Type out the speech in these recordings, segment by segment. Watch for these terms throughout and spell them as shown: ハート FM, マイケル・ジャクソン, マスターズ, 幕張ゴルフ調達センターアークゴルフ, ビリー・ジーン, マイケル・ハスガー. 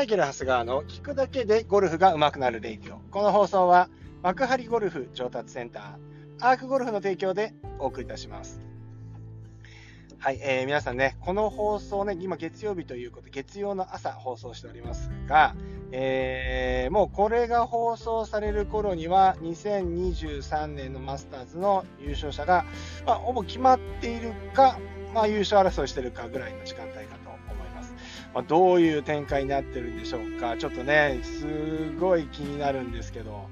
マイケル・ハスガーの聞くだけでゴルフが上手くなるレイディオ。この放送は幕張ゴルフ調達センターアークゴルフの提供でお送りいたします。はい、皆さんね、この放送ね、今月曜日ということで月曜の朝放送しておりますが、もうこれが放送される頃には2023年のマスターズの優勝者が、ほぼ決まっているか、優勝争いしてるかぐらいの時間帯かと思います。どういう展開になってるんでしょうか。ちょっとね、すごい気になるんですけど、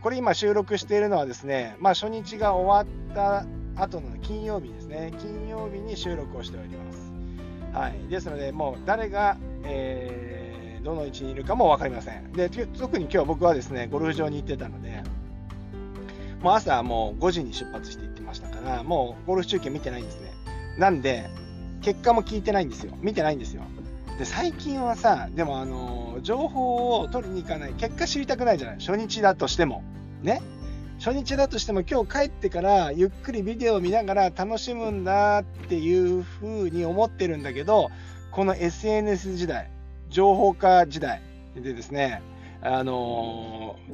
これ今収録しているのはですね、初日が終わった後の金曜日ですね。金曜日に収録をしております。はい、ですので、もう誰が、どの位置にいるかも分かりません。で、特に今日は僕はですね、ゴルフ場に行ってたので、もう朝もう5時に出発して行ってましたから、もうゴルフ中継見てないんですね。なんで、結果も聞いてないんですよ。見てないんですよ。で、最近はさ、でも情報を取りに行かない、結果知りたくないじゃない。初日だとしても。ね。初日だとしても今日帰ってからゆっくりビデオを見ながら楽しむんだっていう風に思ってるんだけど、この SNS 時代、情報化時代でですね、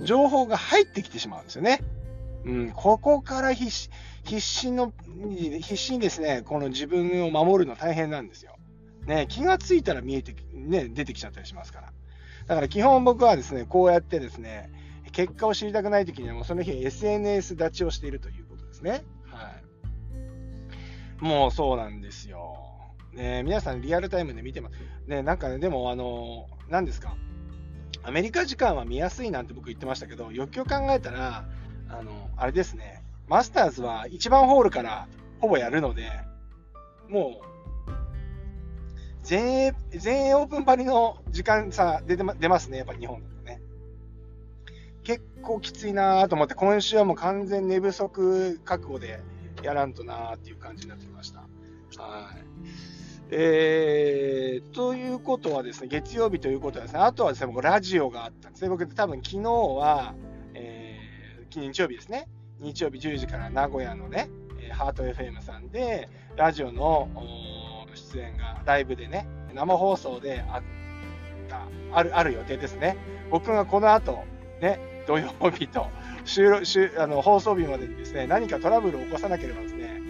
情報が入ってきてしまうんですよね。うん、ここから必死にですね、この自分を守るの大変なんですよ。ね、気がついたら見えてね、出てきちゃったりしますから。だから基本僕はですね、こうやってですね、結果を知りたくないときにはもうその日 SNS 立ちをしているということですね。はい、もうそうなんですよ。ね、皆さんリアルタイムで見てます。ね、なんかね、でも何ですか？アメリカ時間は見やすいなんて僕言ってましたけど、よくよく考えたらあれですね。マスターズは1番ホールからほぼやるので、もう全英オープンばりの時間差で出ますね。やっぱり日本だとね。結構きついなと思って、今週はもう完全寝不足覚悟でやらんとなっていう感じになってきました。はい。ということはですね、月曜日ということはですね、あとはですね、僕ラジオがあったんですね。僕多分昨日は、日曜日ですね。日曜日10時から名古屋のね、ハート FM さんでラジオの出演がライブでね、生放送である予定ですね。僕がこの後ね、土曜日と放送日までにですね、何かトラブルを起こさなければですね、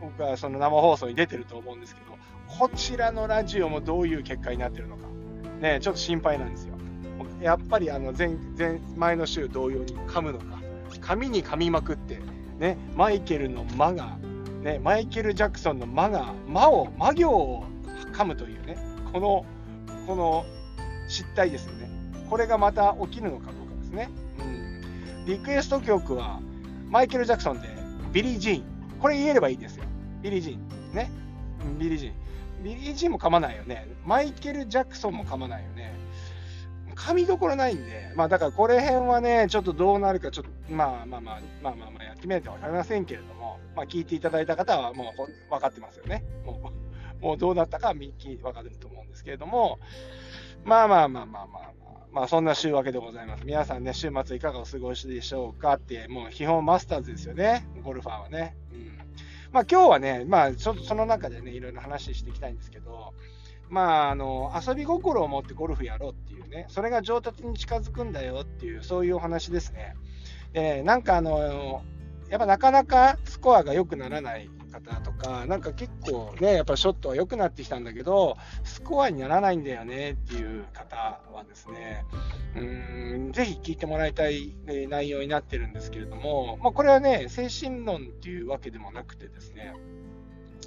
僕はその生放送に出てると思うんですけど、こちらのラジオもどういう結果になってるのか、ね、ちょっと心配なんですよ。やっぱり前の週同様に噛むのか、紙に噛みまくって、ね、マイケルの間が、ね、マイケル・ジャクソンの間が、間行を噛むというね、この失態ですよね。これがまた起きるのかどうかですね。うん、リクエスト曲はマイケル・ジャクソンでビリー・ジーン。これ言えればいいですよ。ビリー・ジーン。ね。ビリー・ジーン。ビリー・ジーンも噛まないよね。マイケル・ジャクソンも噛まないよね。噛みどころないんで、だからこれ辺はね、ちょっとどうなるか、ちょっと、やってみないとわかりませんけれども、聞いていただいた方はもう分かってますよね。もうどうなったかは分かると思うんですけれども、そんな週明けでございます。皆さんね、週末いかがお過ごしでしょうかって、もう基本マスターズですよね、ゴルファーはね。うん、今日はね、その中でね、いろいろ話していきたいんですけど、遊び心を持ってゴルフやろうっていうね、それが上達に近づくんだよっていう、そういうお話ですね。で、やっぱなかなかスコアが良くならない方とか、なんか結構ね、やっぱショットは良くなってきたんだけど、スコアにならないんだよねっていう方はですね、ぜひ聞いてもらいたい内容になってるんですけれども、これはね、精神論っていうわけでもなくてですね、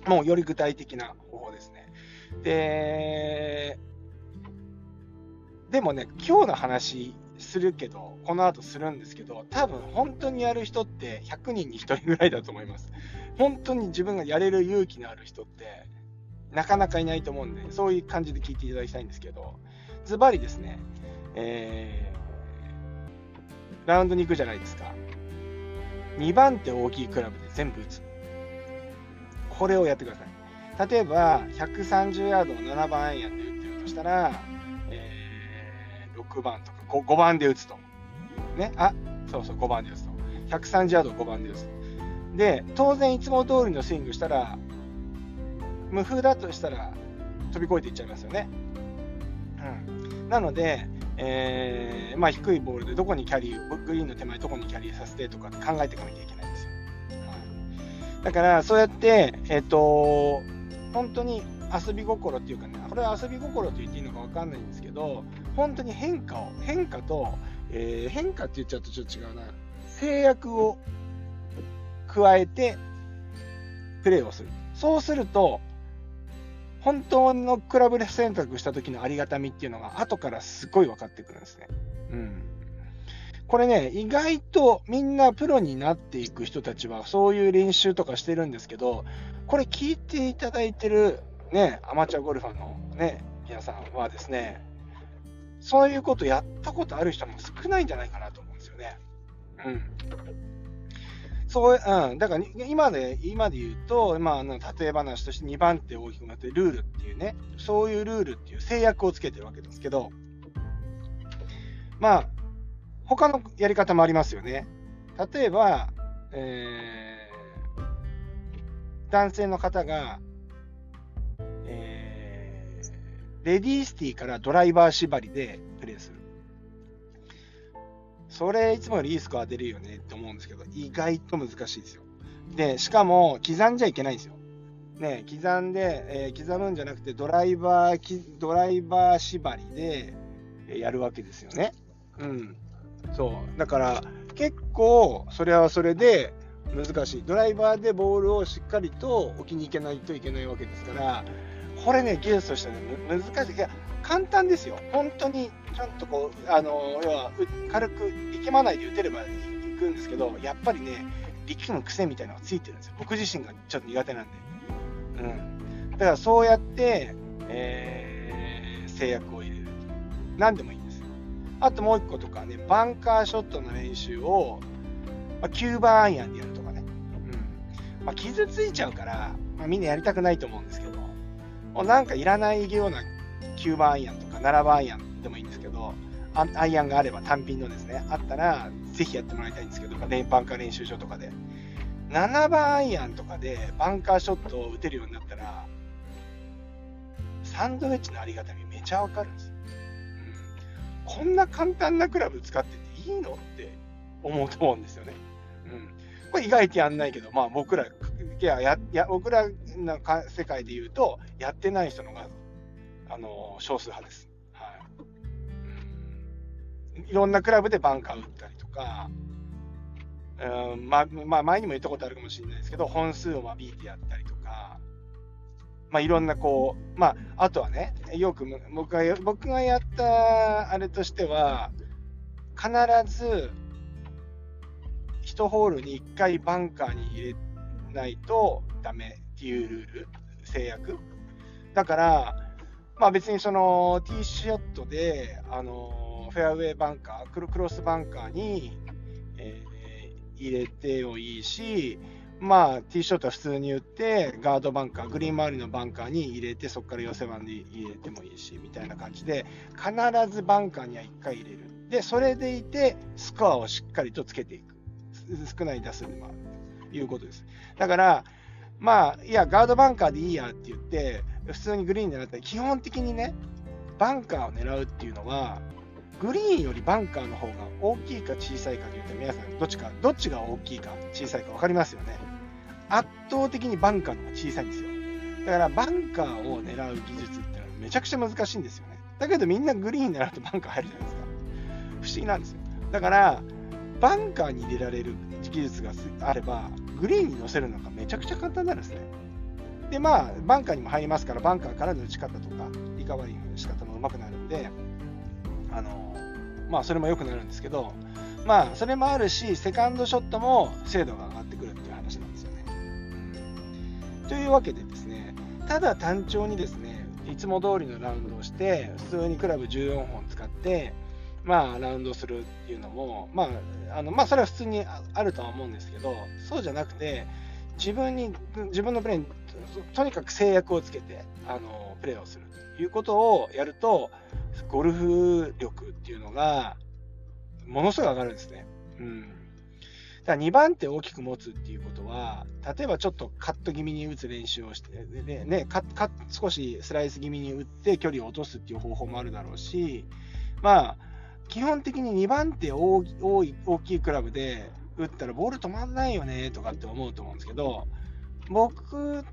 もうより具体的な方法ですね。でもね、今日の話するけど、この後するんですけど、多分本当にやる人って100人に1人ぐらいだと思います。本当に自分がやれる勇気のある人ってなかなかいないと思うんで、そういう感じで聞いていただきたいんですけど、ズバリですね、ラウンドに行くじゃないですか。2番手大きいクラブで全部打つ。これをやってください。例えば130ヤードを7番アイアンで打ってるとしたら、6番とか5番で打つと。ね。5番で打つと。130ヤードを5番で打つと。で、当然いつも通りのスイングしたら、無風だとしたら飛び越えていっちゃいますよね。なので、低いボールでどこにキャリー、グリーンの手前どこにキャリーさせてとかって考えていかなきゃいけないんですよ。だからそうやって、本当に遊び心っていうかね、これは遊び心と言っていいのか分かんないんですけど、本当に変化って言っちゃうとちょっと違うな、制約を加えてプレーをする。そうすると本当のクラブで選択した時のありがたみっていうのが後からすごい分かってくるんですね。これね、意外とみんなプロになっていく人たちはそういう練習とかしてるんですけど、これ聞いていただいてる、ね、アマチュアゴルファーの、ね、皆さんはですね、そういうことやったことある人も少ないんじゃないかなと思うんですよね。だから今で言うと、例え話として2番手大きくなってルールっていうね、そういうルールっていう制約をつけてるわけですけど、他のやり方もありますよね。例えば、男性の方が、レディースティーからドライバー縛りでプレーする。それいつもよりいいスコア出るよねって思うんですけど、意外と難しいですよ。で、しかも刻んじゃいけないんですよ。ね、刻むんじゃなくてドライバー縛りでやるわけですよね。だから結構それはそれで難しい。ドライバーでボールをしっかりと置きに行けないといけないわけですから、これね、技術としては、難しい。いや、簡単ですよ。本当にちゃんとこう要は軽く力まないで打てればいくんですけど、やっぱりね、力の癖みたいなのがついてるんですよ。僕自身がちょっと苦手なんで。だからそうやって、制約を入れる。何でもいい。あともう一個とかね、バンカーショットの練習を、9番アイアンでやるとかね。傷ついちゃうから、みんなやりたくないと思うんですけど、なんかいらないような9番アイアンとか7番アイアンでもいいんですけど、アイアンがあれば単品のですね、あったらぜひやってもらいたいんですけど、バンカー練習場とかで。7番アイアンとかでバンカーショットを打てるようになったら、サンドウェッジのありがたみめちゃわかるんですよ。こんな簡単なクラブ使ってていいのって思うと思うんですよね。これ意外とやんないけど、僕らの世界で言うとやってない人のが少数派です。いろんなクラブでバンカー打ったりとか、前にも言ったことあるかもしれないですけど、本数を間引いてやったりとか。いろんなあとはね、よく僕がやったあれとしては、必ず1ホールに1回バンカーに入れないとダメっていうルール、制約だから、別にそのティーショットでフェアウェイバンカー、クロスバンカーに、入れてもいいし、ティーショットは普通に打ってガードバンカー、グリーン周りのバンカーに入れて、そこから寄せ番で入れてもいいしみたいな感じで、必ずバンカーには1回入れる。でそれでいてスコアをしっかりとつけていく、少ない打数でいうことです。だからいやガードバンカーでいいやって言って普通にグリーン狙ったら、基本的にね、バンカーを狙うっていうのはグリーンよりバンカーの方が大きいか小さいかというと、皆さんどっちが大きいか小さいか分かりますよね。圧倒的にバンカーの方が小さいんですよ。だからバンカーを狙う技術ってのはめちゃくちゃ難しいんですよね。だけどみんなグリーン狙うとバンカー入るじゃないですか。不思議なんですよ。だからバンカーに入れられる技術があれば、グリーンに乗せるのがめちゃくちゃ簡単なんですね。でバンカーにも入りますから、バンカーからの打ち方とかリカバリーの仕方も上手くなるんで、それも良くなるんですけど、それもあるし、セカンドショットも精度が上がってくるっていう話なんですよね。というわけでですね、ただ単調にですね、いつも通りのラウンドをして普通にクラブ14本使ってラウンドするっていうのも、それは普通にあるとは思うんですけど、そうじゃなくて自分のプレーにとにかく制約をつけてプレーをするということをやると、ゴルフ力っていうのがものすごい上がるんですね。だから2番手を大きく持つっていうことは、例えばちょっとカット気味に打つ練習をして、少しスライス気味に打って距離を落とすっていう方法もあるだろうし、まあ、基本的に2番手を大きいクラブで打ったらボール止まんないよねとかって思うと思うんですけど、僕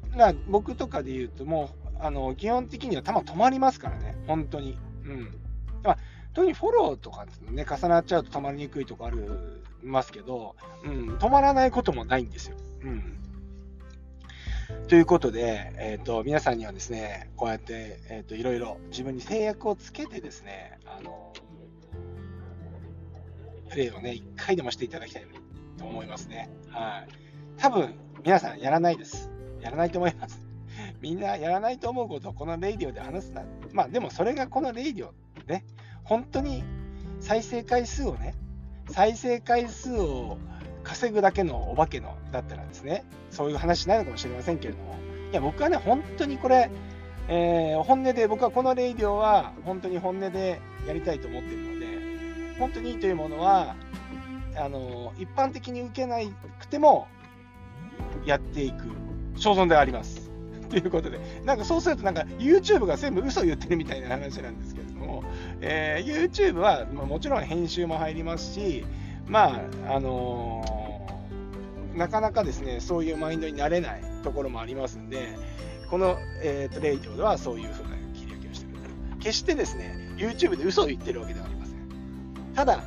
とかで言うともう基本的には球止まりますからね、本当に。まあ、特にフォローとかね、重なっちゃうと止まりにくいとかありますけど、止まらないこともないんですよ。ということで、皆さんにはですね、こうやって、いろいろ自分に制約をつけてですね、プレーをね、1回でもしていただきたいと思いますね。多分皆さんやらないです。やらないと思います。みんなやらないと思うことをこのレイディオで話すな。まあでもそれがこのレイディオね、本当に再生回数を稼ぐだけのお化けのだったらですね、そういう話になるかもしれませんけれども、いや僕はね、本当にこれ、本音で、僕はこのレイディオは本当に本音でやりたいと思っているので、本当にいいというものは一般的に受けなくてもやっていく所存でありますということで、なんかそうするとなんか YouTube が全部嘘を言ってるみたいな話なんですけれども、YouTube はもちろん編集も入りますし、なかなかですね、そういうマインドになれないところもありますんで、この、レイディオではそういう風な切り分けをしてくれる。決してですね、YouTube で嘘を言ってるわけではありません。ただ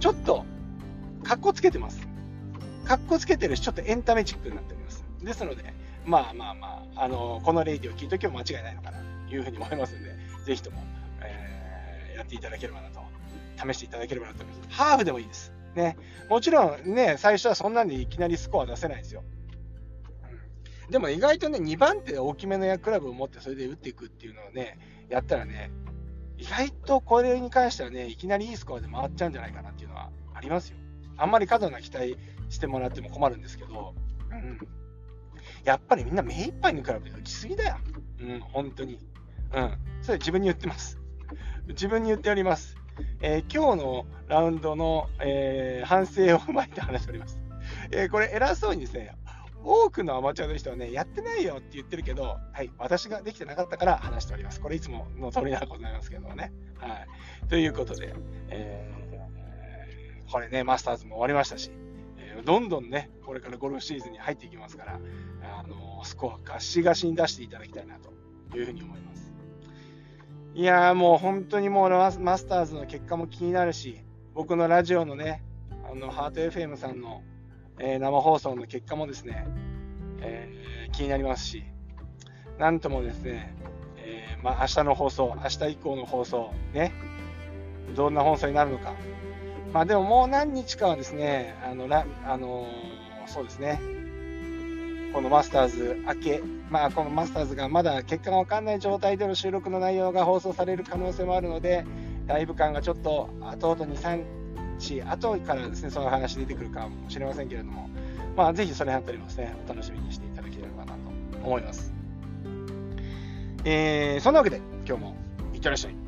ちょっとカッコつけてます。カッコつけてるし、ちょっとエンタメチックになっております。ですので、このレイディオを聞いときも間違いないのかなというふうに思いますので、ぜひとも、やっていただければなと、試していただければなと思います。ハーフでもいいです。ね、もちろんね、最初はそんなんでいきなりスコア出せないですよ。でも意外とね、2番手大きめのクラブを持って、それで打っていくっていうのをね、やったらね、意外とこれに関してはね、いきなりいいスコアで回っちゃうんじゃないかなっていうのはありますよ。あんまり過度な期待してもらっても困るんですけど、やっぱりみんな目いっぱいのクラブで打ちすぎだよ。本当に。それ自分に言ってます。自分に言っております。今日のラウンドの、反省を踏まえて話しております。これ偉そうにですね、多くのアマチュアの人はね、やってないよって言ってるけど、私ができてなかったから話しております。これいつもの通りなことになりますけどね。ということで、これね、マスターズも終わりましたし、どんどんね、これからゴルフシーズンに入っていきますから、スコアガシガシに出していただきたいなというふうに思います。いやー、もう本当にもうマスターズの結果も気になるし、僕のラジオのね、ハート FM さんの、生放送の結果もですね、気になりますし、なんともですね、明日の放送、明日以降の放送ね、どんな放送になるのか。まあでももう何日かはですね、そうですね、このマスターズ明け、このマスターズがまだ結果が分かんない状態での収録の内容が放送される可能性もあるので、ライブ感がちょっと後々2、3日後からですね、その話出てくるかもしれませんけれども、ぜひそれあたりもですね、お楽しみにしていただければなと思います。そんなわけで今日もいってらっしゃい。